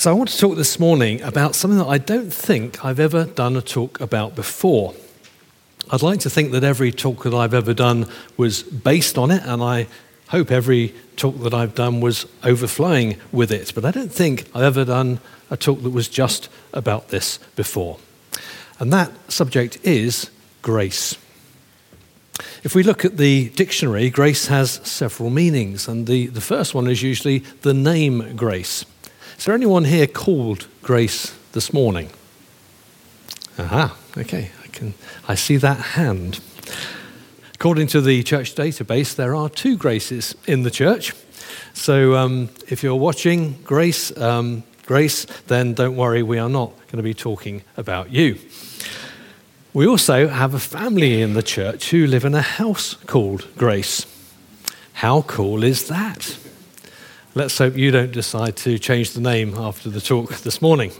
So I want to talk this morning about something that I don't think I've ever done a talk about before. I'd like to think that every talk that I've ever done was based on it, and I hope every talk that I've done was overflowing with it. But I don't think I've ever done a talk that was just about this before. And that subject is grace. If we look at the dictionary, grace has several meanings, and the first one is usually the name grace. Is there anyone here called Grace this morning? Aha, okay, I see that hand. According to the church database, there are two Graces in the church. So if you're watching Grace, then don't worry, we are not going to be talking about you. We also have a family in the church who live in a house called Grace. How cool is that? Let's hope you don't decide to change the name after the talk this morning.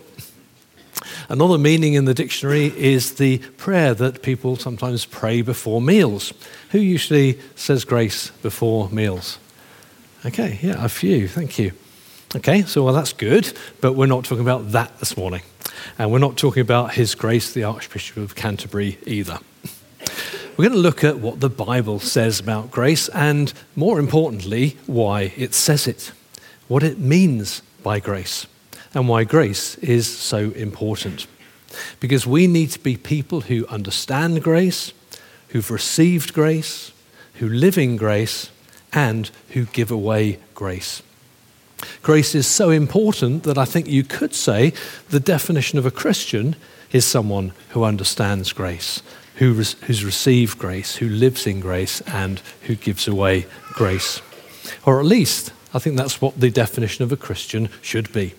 Another meaning in the dictionary is the prayer that people sometimes pray before meals. Who usually says grace before meals? Okay, yeah, a few, thank you. Okay, so well, that's good, but we're not talking about that this morning. And we're not talking about His Grace, the Archbishop of Canterbury, either. We're going to look at what the Bible says about grace and, more importantly, why it says it, what it means by grace, and why grace is so important. Because we need to be people who understand grace, who've received grace, who live in grace, and who give away grace. Grace is so important that I think you could say the definition of a Christian is someone who understands grace, who's received grace, who lives in grace, and who gives away grace. Or at least, I think that's what the definition of a Christian should be.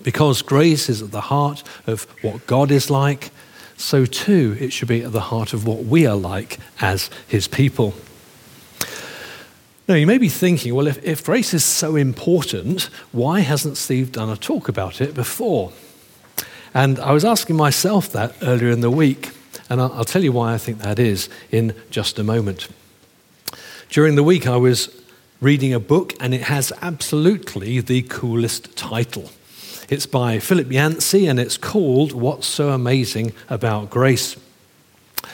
Because grace is at the heart of what God is like, so too it should be at the heart of what we are like as His people. Now, you may be thinking, well, if grace is so important, why hasn't Steve done a talk about it before? And I was asking myself that earlier in the week, and I'll tell you why I think that is in just a moment. During the week, I was reading a book, and it has absolutely the coolest title. It's by Philip Yancey, and it's called What's So Amazing About Grace.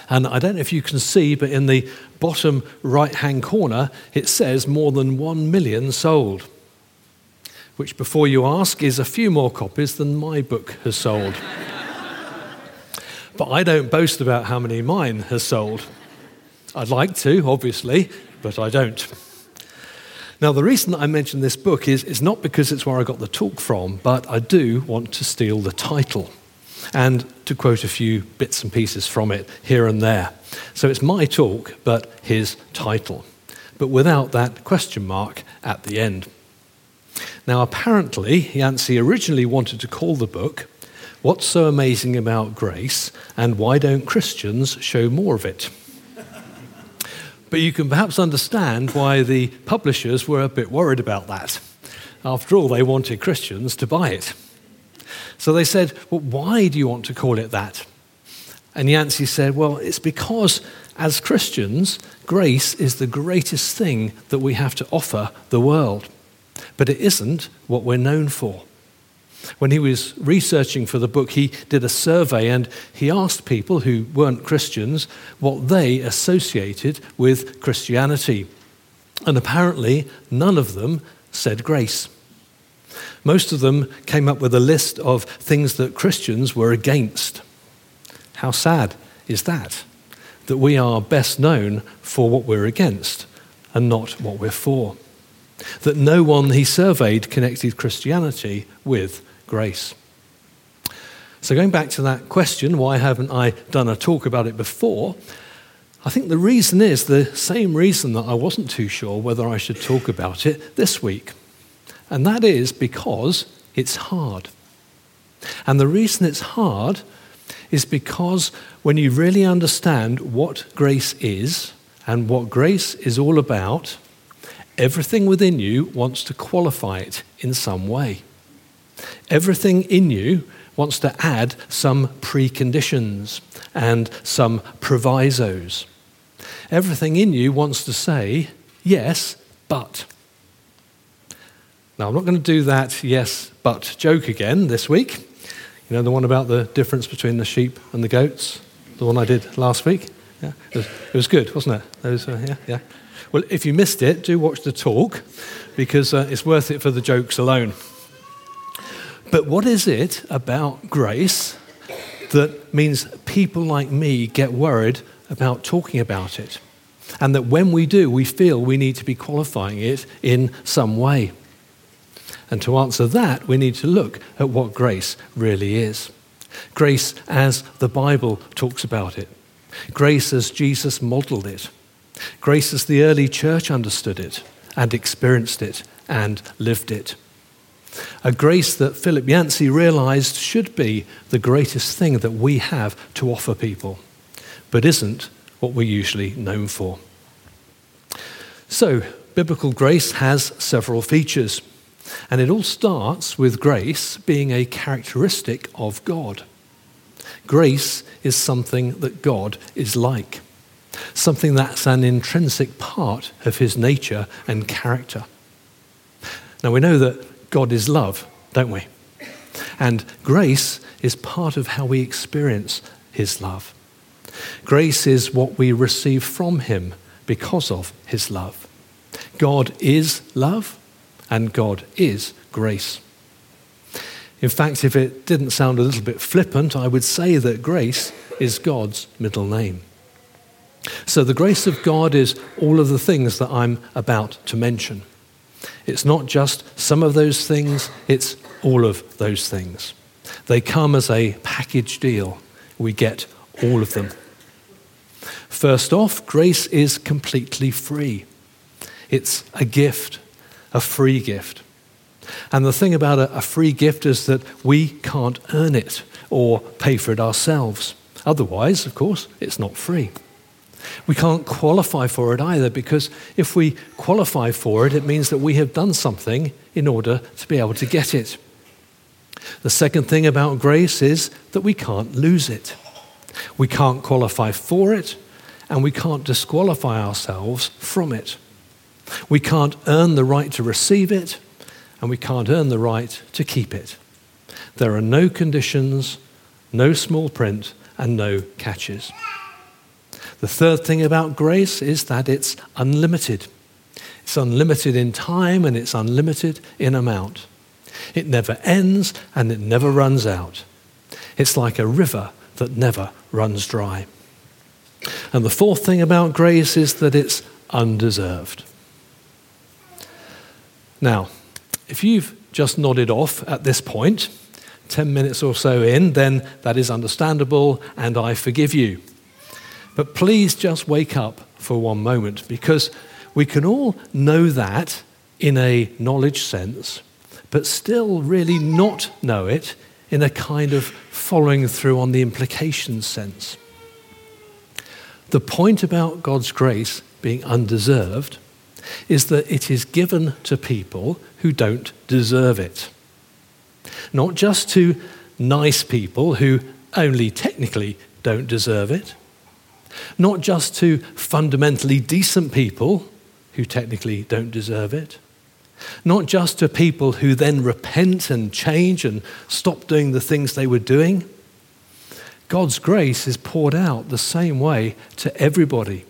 And I don't know if you can see, but in the bottom right-hand corner, it says more than 1 million sold, which, before you ask, is a few more copies than my book has sold. But I don't boast about how many mine has sold. I'd like to, obviously, but I don't. Now, the reason I mention this book is not because it's where I got the talk from, but I do want to steal the title and to quote a few bits and pieces from it here and there. So it's my talk, but his title, but without that question mark at the end. Now, apparently, Yancey originally wanted to call the book What's So Amazing About Grace and Why Don't Christians Show More of It? But you can perhaps understand why the publishers were a bit worried about that. After all, they wanted Christians to buy it. So they said, well, why do you want to call it that? And Yancey said, well, it's because as Christians, grace is the greatest thing that we have to offer the world. But it isn't what we're known for. When he was researching for the book, he did a survey and he asked people who weren't Christians what they associated with Christianity. And apparently, none of them said grace. Most of them came up with a list of things that Christians were against. How sad is that? That we are best known for what we're against and not what we're for. That no one he surveyed connected Christianity with grace. So going back to that question, why haven't I done a talk about it before? I think the reason is the same reason that I wasn't too sure whether I should talk about it this week. And that is because it's hard. And the reason it's hard is because when you really understand what grace is and what grace is all about, everything within you wants to qualify it in some way. Everything in you wants to add some preconditions and some provisos. Everything in you wants to say, yes, but... Now, I'm not going to do that yes but joke again this week. You know, the one about the difference between the sheep and the goats? The one I did last week? Yeah, it was good, wasn't it? Those. Well, if you missed it, do watch the talk, because it's worth it for the jokes alone. But what is it about grace that means people like me get worried about talking about it? And that when we do, we feel we need to be qualifying it in some way. And to answer that, we need to look at what grace really is. Grace as the Bible talks about it. Grace as Jesus modeled it. Grace as the early church understood it and experienced it and lived it. A grace that Philip Yancey realized should be the greatest thing that we have to offer people, but isn't what we're usually known for. So, biblical grace has several features, and it all starts with grace being a characteristic of God. Grace is something that God is like, something that's an intrinsic part of his nature and character. Now, we know that God is love, don't we? And grace is part of how we experience his love. Grace is what we receive from him because of his love. God is love, and God is grace. In fact, if it didn't sound a little bit flippant, I would say that grace is God's middle name. So the grace of God is all of the things that I'm about to mention. It's not just some of those things, it's all of those things. They come as a package deal. We get all of them. First off, grace is completely free. It's a gift, a free gift. And the thing about a free gift is that we can't earn it or pay for it ourselves. Otherwise, of course, it's not free. We can't qualify for it either, because if we qualify for it, it means that we have done something in order to be able to get it. The second thing about grace is that we can't lose it. We can't qualify for it, and we can't disqualify ourselves from it. We can't earn the right to receive it, and we can't earn the right to keep it. There are no conditions, no small print, and no catches. The third thing about grace is that it's unlimited. It's unlimited in time, and it's unlimited in amount. It never ends, and it never runs out. It's like a river that never runs dry. And the fourth thing about grace is that it's undeserved. Now, if you've just nodded off at this point, 10 minutes or so in, then that is understandable, and I forgive you. But please just wake up for one moment, because we can all know that in a knowledge sense, but still really not know it in a kind of following through on the implication sense. The point about God's grace being undeserved is that it is given to people who don't deserve it. Not just to nice people who only technically don't deserve it. Not just to fundamentally decent people who technically don't deserve it. Not just to people who then repent and change and stop doing the things they were doing. God's grace is poured out the same way to everybody,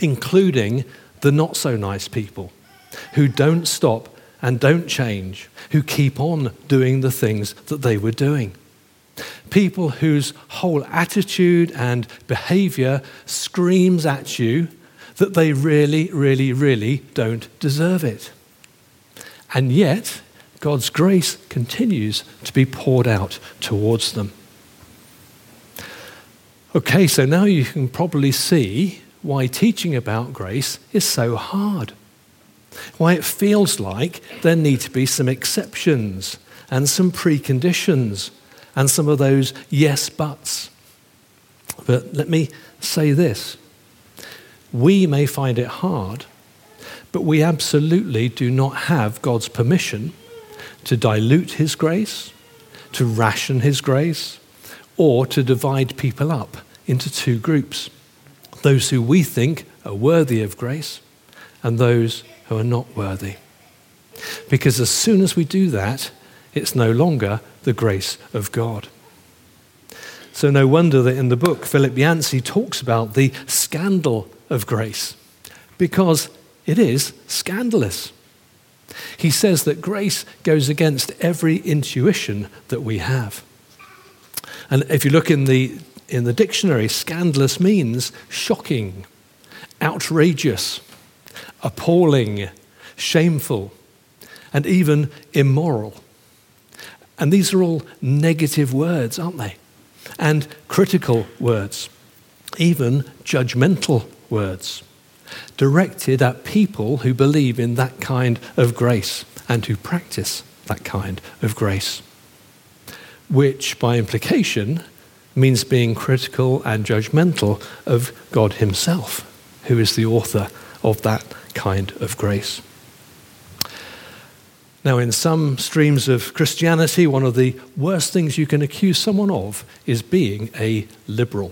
including the not-so-nice people who don't stop and don't change, who keep on doing the things that they were doing. People whose whole attitude and behavior screams at you that they really, really, really don't deserve it. And yet, God's grace continues to be poured out towards them. Okay, so now you can probably see why teaching about grace is so hard. Why it feels like there need to be some exceptions and some preconditions and some of those yes buts. But let me say this. We may find it hard, but we absolutely do not have God's permission to dilute his grace, to ration his grace, or to divide people up into two groups, those who we think are worthy of grace and those who are not worthy. Because as soon as we do that, it's no longer the grace of God. So no wonder that in the book, Philip Yancey talks about the scandal of grace, because it is scandalous. He says that grace goes against every intuition that we have. And if you look in the dictionary, scandalous means shocking, outrageous, appalling, shameful, and even immoral. And these are all negative words, aren't they? And critical words, even judgmental words, directed at people who believe in that kind of grace and who practice that kind of grace, which by implication means being critical and judgmental of God himself, who is the author of that kind of grace. Now, in some streams of Christianity, one of the worst things you can accuse someone of is being a liberal.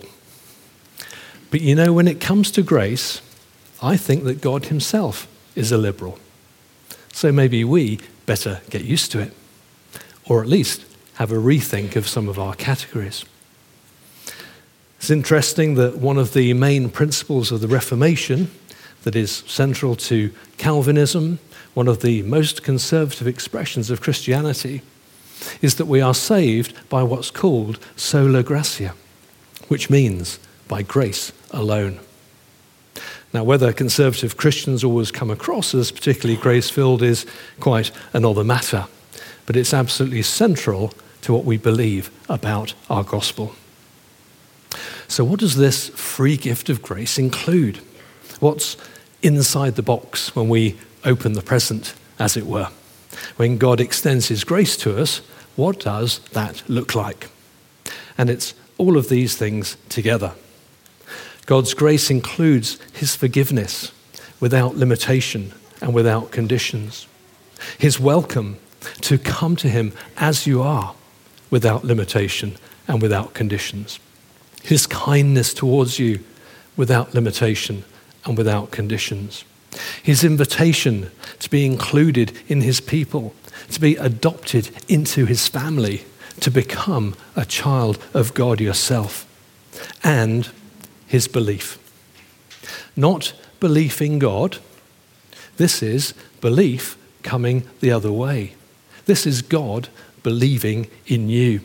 But you know, when it comes to grace, I think that God himself is a liberal. So maybe we better get used to it, or at least have a rethink of some of our categories. It's interesting that one of the main principles of the Reformation that is central to Calvinism, one of the most conservative expressions of Christianity, is that we are saved by what's called sola gratia, which means by grace alone. Now, whether conservative Christians always come across as particularly grace-filled is quite another matter, but it's absolutely central to what we believe about our gospel. So what does this free gift of grace include? What's inside the box when we open the present, as it were? When God extends his grace to us, what does that look like? And it's all of these things together. God's grace includes his forgiveness without limitation and without conditions. His welcome to come to him as you are, without limitation and without conditions. His kindness towards you without limitation and without conditions. His invitation to be included in his people, to be adopted into his family, to become a child of God yourself, and his belief. Not belief in God. This is belief coming the other way. This is God believing in you.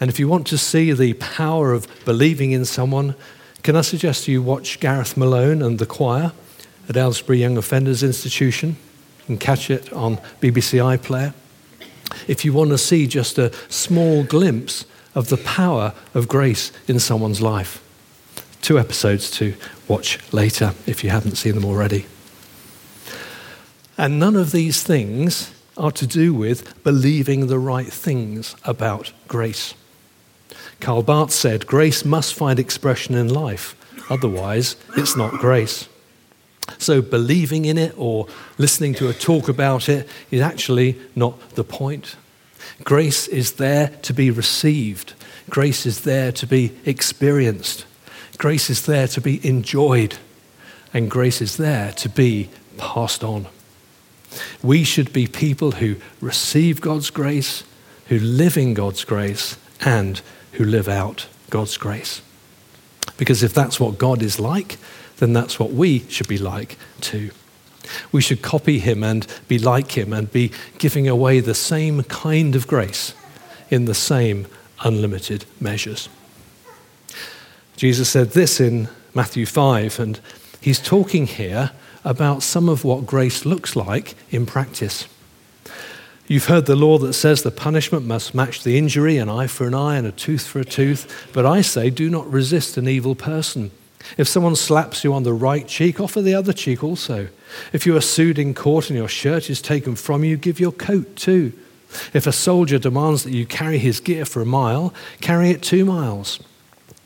And if you want to see the power of believing in someone, can I suggest you watch Gareth Malone and the choir at Aylesbury Young Offenders Institution, and catch it on BBC iPlayer. If you want to see just a small glimpse of the power of grace in someone's life. 2 episodes to watch later if you haven't seen them already. And none of these things are to do with believing the right things about grace. Karl Barth said, grace must find expression in life, otherwise it's not grace. So believing in it or listening to a talk about it is actually not the point. Grace is there to be received. Grace is there to be experienced. Grace is there to be enjoyed. And grace is there to be passed on. We should be people who receive God's grace, who live in God's grace, and who live out God's grace. Because if that's what God is like, then that's what we should be like too. We should copy him and be like him and be giving away the same kind of grace in the same unlimited measures. Jesus said this in Matthew 5, and he's talking here about some of what grace looks like in practice. You've heard the law that says the punishment must match the injury, an eye for an eye and a tooth for a tooth, but I say do not resist an evil person. If someone slaps you on the right cheek, offer the other cheek also. If you are sued in court and your shirt is taken from you, give your coat too. If a soldier demands that you carry his gear for a mile, carry it 2 miles.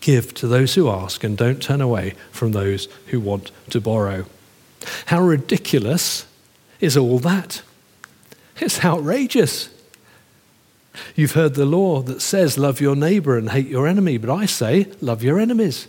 Give to those who ask and don't turn away from those who want to borrow. How ridiculous is all that? It's outrageous. You've heard the law that says love your neighbor and hate your enemy, but I say love your enemies.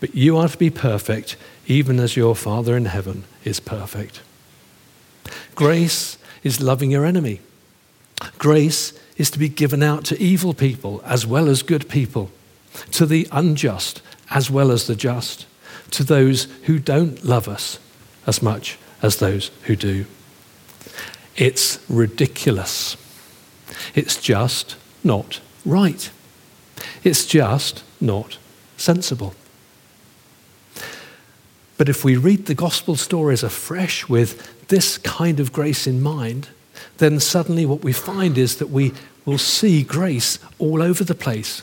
But you are to be perfect, even as your Father in heaven is perfect. Grace is loving your enemy. Grace is to be given out to evil people as well as good people, to the unjust as well as the just, to those who don't love us as much as those who do. It's ridiculous. It's just not right. It's just not sensible. But if we read the gospel stories afresh with this kind of grace in mind, then suddenly what we find is that we will see grace all over the place,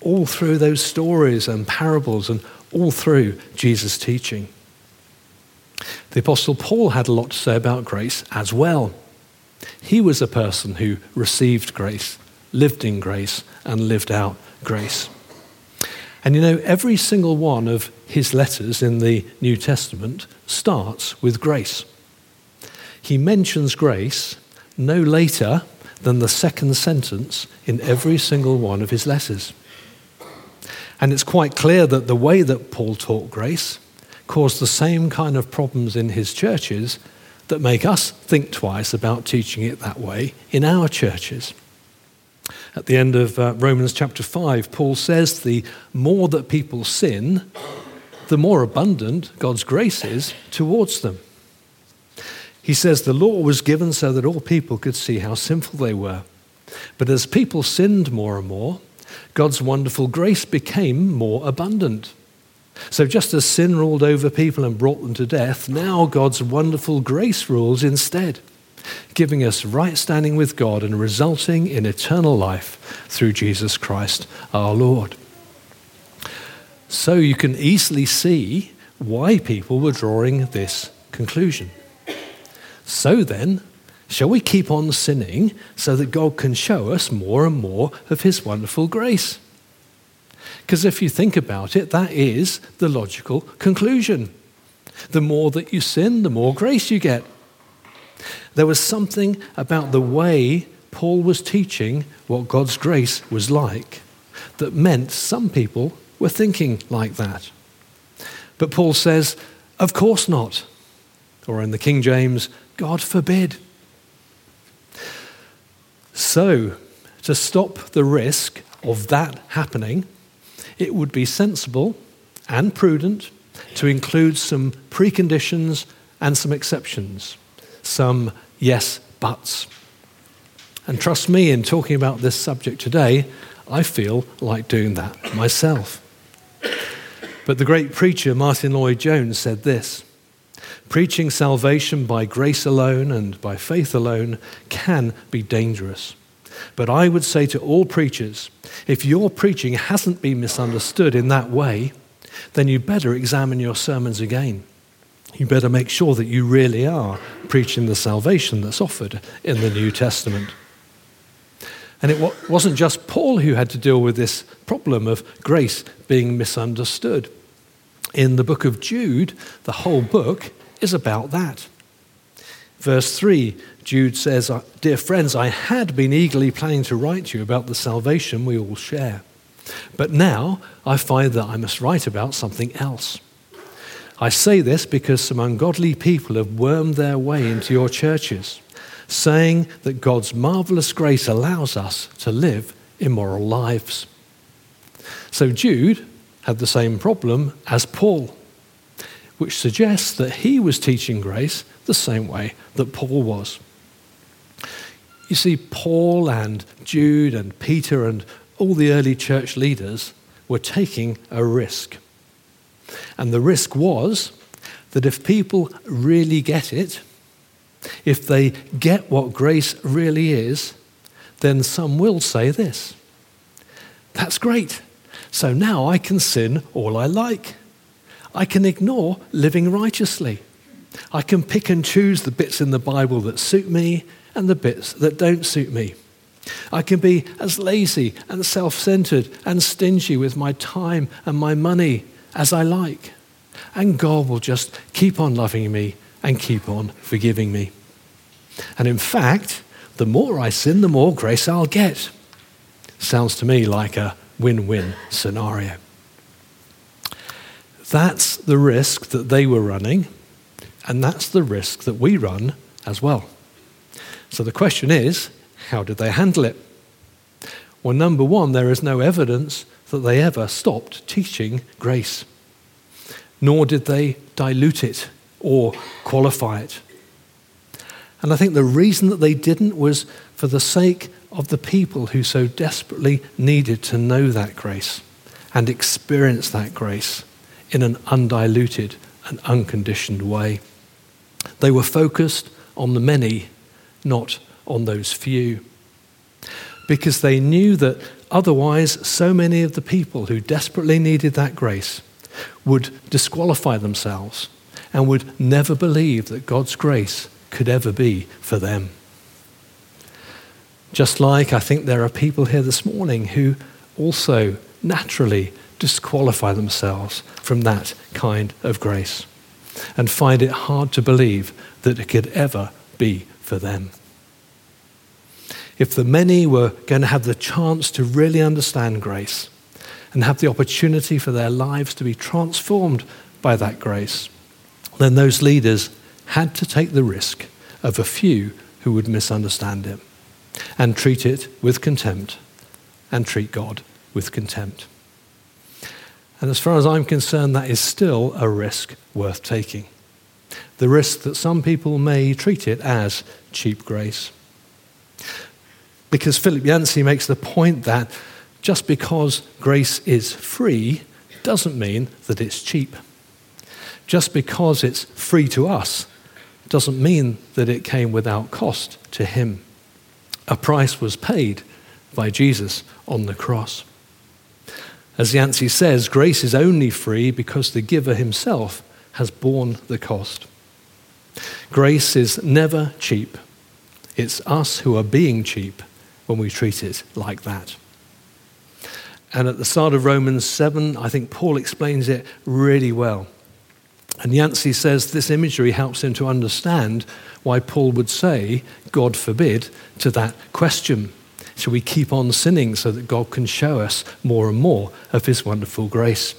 all through those stories and parables and all through Jesus' teaching. The Apostle Paul had a lot to say about grace as well. He was a person who received grace, lived in grace, and lived out grace. And you know, every single one of his letters in the New Testament starts with grace. He mentions grace no later than the second sentence in every single one of his letters. And it's quite clear that the way that Paul taught grace caused the same kind of problems in his churches that make us think twice about teaching it that way in our churches. At the end of Romans chapter 5, Paul says the more that people sin, the more abundant God's grace is towards them. He says the law was given so that all people could see how sinful they were. But as people sinned more and more, God's wonderful grace became more abundant. So just as sin ruled over people and brought them to death, now God's wonderful grace rules instead, giving us right standing with God and resulting in eternal life through Jesus Christ our Lord. So you can easily see why people were drawing this conclusion. So then, shall we keep on sinning so that God can show us more and more of his wonderful grace? Because if you think about it, that is the logical conclusion. The more that you sin, the more grace you get. There was something about the way Paul was teaching what God's grace was like that meant some people were thinking like that. But Paul says, of course not. Or in the King James, God forbid. So, to stop the risk of that happening, it would be sensible and prudent to include some preconditions and some exceptions, some yes buts. And trust me, in talking about this subject today, I feel like doing that myself. But the great preacher Martin Lloyd-Jones said this: preaching salvation by grace alone and by faith alone can be dangerous. But I would say to all preachers, if your preaching hasn't been misunderstood in that way, then you better examine your sermons again. You better make sure that you really are preaching the salvation that's offered in the New Testament. And it wasn't just Paul who had to deal with this problem of grace being misunderstood. In the book of Jude, the whole book is about that. Verse 3, Jude says, "Dear friends, I had been eagerly planning to write to you about the salvation we all share. But now I find that I must write about something else. I say this because some ungodly people have wormed their way into your churches, saying that God's marvelous grace allows us to live immoral lives." So Jude had the same problem as Paul, which suggests that he was teaching grace the same way that Paul was. You see, Paul and Jude and Peter and all the early church leaders were taking a risk. And the risk was that if people really get it, if they get what grace really is, then some will say this: "That's great, so now I can sin all I like. I can ignore living righteously. I can pick and choose the bits in the Bible that suit me and the bits that don't suit me. I can be as lazy and self-centered and stingy with my time and my money as I like. And God will just keep on loving me and keep on forgiving me. And in fact, the more I sin, the more grace I'll get. Sounds to me like a win-win scenario. That's the risk that they were running, and that's the risk that we run as well. So the question is, how did they handle it? Well, number one, there is no evidence that they ever stopped teaching grace, nor did they dilute it or qualify it. And I think the reason that they didn't was for the sake of the people who so desperately needed to know that grace and experience that grace in an undiluted and unconditioned way. They were focused on the many, not on those few, because they knew that otherwise so many of the people who desperately needed that grace would disqualify themselves and would never believe that God's grace could ever be for them. Just like I think there are people here this morning who also naturally disqualify themselves from that kind of grace and find it hard to believe that it could ever be for them. If the many were going to have the chance to really understand grace and have the opportunity for their lives to be transformed by that grace, then those leaders had to take the risk of a few who would misunderstand it and treat it with contempt and treat God with contempt. And as far as I'm concerned, that is still a risk worth taking. The risk that some people may treat it as cheap grace. Because Philip Yancey makes the point that just because grace is free doesn't mean that it's cheap. Just because it's free to us doesn't mean that it came without cost to him. A price was paid by Jesus on the cross. As Yancey says, grace is only free because the giver himself has borne the cost. Grace is never cheap. It's us who are being cheap when we treat it like that. And at the start of Romans 7, I think Paul explains it really well. And Yancey says this imagery helps him to understand why Paul would say, God forbid, to that question. Shall we keep on sinning so that God can show us more and more of his wonderful grace?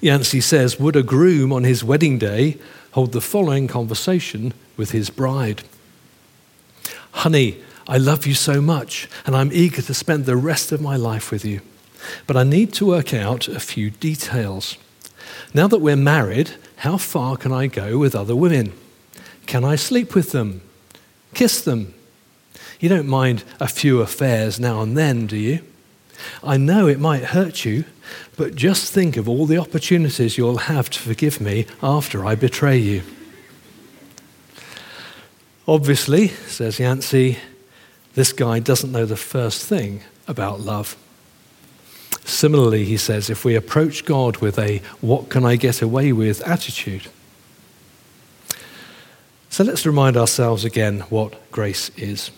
Yancey says, would a groom on his wedding day hold the following conversation with his bride? Honey, I love you so much, and I'm eager to spend the rest of my life with you. But I need to work out a few details. Now that we're married, how far can I go with other women? Can I sleep with them? Kiss them? You don't mind a few affairs now and then, do you? I know it might hurt you, but just think of all the opportunities you'll have to forgive me after I betray you. Obviously, says Yancey, this guy doesn't know the first thing about love. Similarly, he says, if we approach God with a what can I get away with attitude. So let's remind ourselves again what grace is.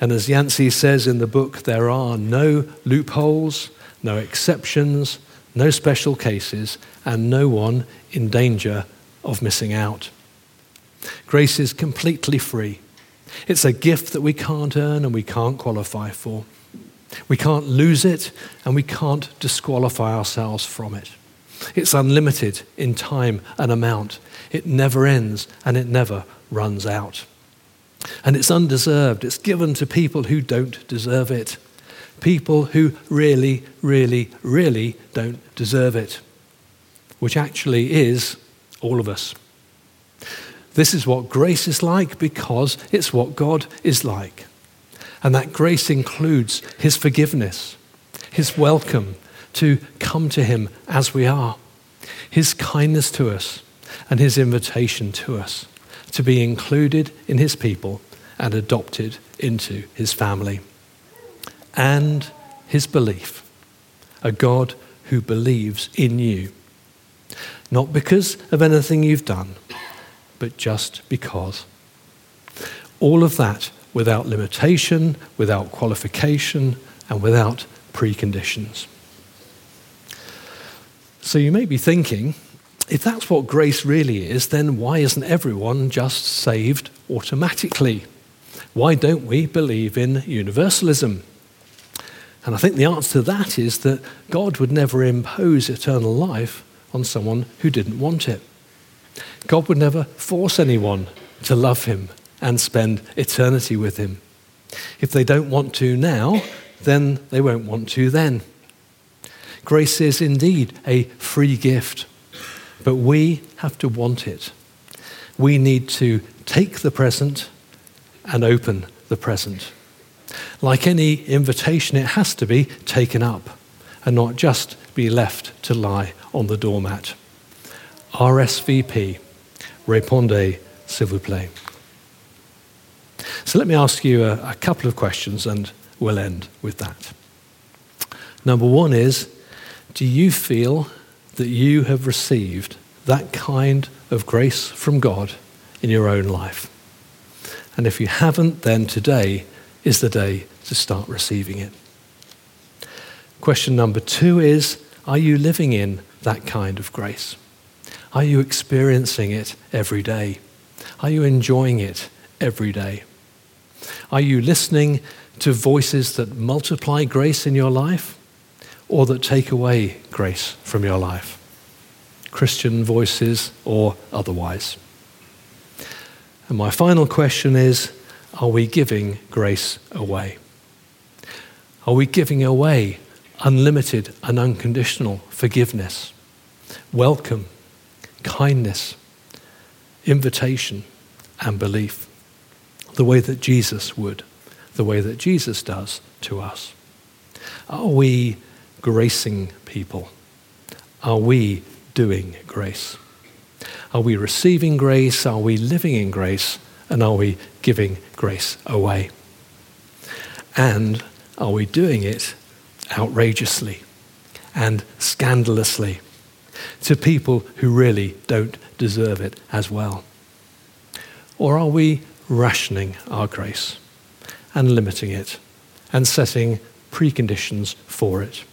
And as Yancey says in the book, there are no loopholes, no exceptions, no special cases, and no one in danger of missing out. Grace is completely free. It's a gift that we can't earn and we can't qualify for. We can't lose it and we can't disqualify ourselves from it. It's unlimited in time and amount. It never ends and it never runs out. And it's undeserved. It's given to people who don't deserve it. People who really, really, really don't deserve it. Which actually is all of us. This is what grace is like because it's what God is like. And that grace includes his forgiveness, his welcome to come to him as we are, his kindness to us, and his invitation to us to be included in his people and adopted into his family. And his belief, a God who believes in you, not because of anything you've done, but just because. All of that without limitation, without qualification, and without preconditions. So you may be thinking, if that's what grace really is, then why isn't everyone just saved automatically? Why don't we believe in universalism? And I think the answer to that is that God would never impose eternal life on someone who didn't want it. God would never force anyone to love him and spend eternity with him. If they don't want to now, then they won't want to then. Grace is indeed a free gift, but we have to want it. We need to take the present and open the present. Like any invitation, it has to be taken up and not just be left to lie on the doormat. RSVP, répondez, s'il vous plaît. So let me ask you a couple of questions and we'll end with that. Number one is, do you feel that you have received that kind of grace from God in your own life? And if you haven't, then today is the day to start receiving it. Question number two is, are you living in that kind of grace? Are you experiencing it every day? Are you enjoying it every day? Are you listening to voices that multiply grace in your life or that take away grace from your life? Christian voices or otherwise. And my final question is, are we giving grace away? Are we giving away unlimited and unconditional forgiveness, welcome, kindness, invitation, and belief, the way that Jesus would, the way that Jesus does to us? Are we gracing people? Are we doing grace? Are we receiving grace? Are we living in grace? And are we giving grace away? And are we doing it outrageously and scandalously to people who really don't deserve it as well? Or are we rationing our grace and limiting it and setting preconditions for it,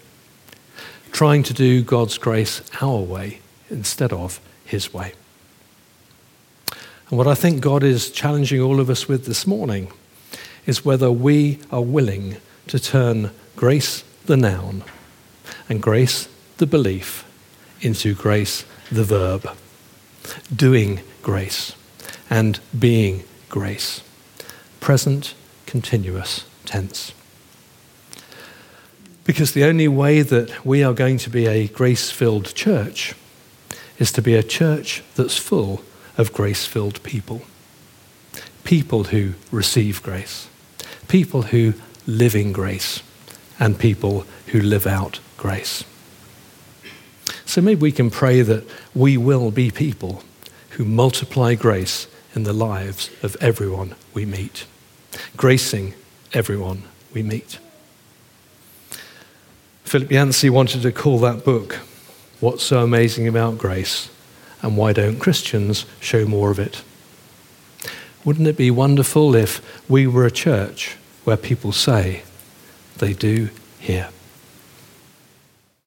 trying to do God's grace our way instead of his way? And what I think God is challenging all of us with this morning is whether we are willing to turn grace the noun and grace the belief into grace the verb, doing grace and being grace, present continuous tense. Because the only way that we are going to be a grace-filled church is to be a church that's full of grace-filled people. People who receive grace, people who live in grace, and people who live out grace. So maybe we can pray that we will be people who multiply grace in the lives of everyone we meet, gracing everyone we meet. Philip Yancey wanted to call that book, What's So Amazing About Grace? And Why Don't Christians Show More of It? Wouldn't it be wonderful if we were a church where people say they do here?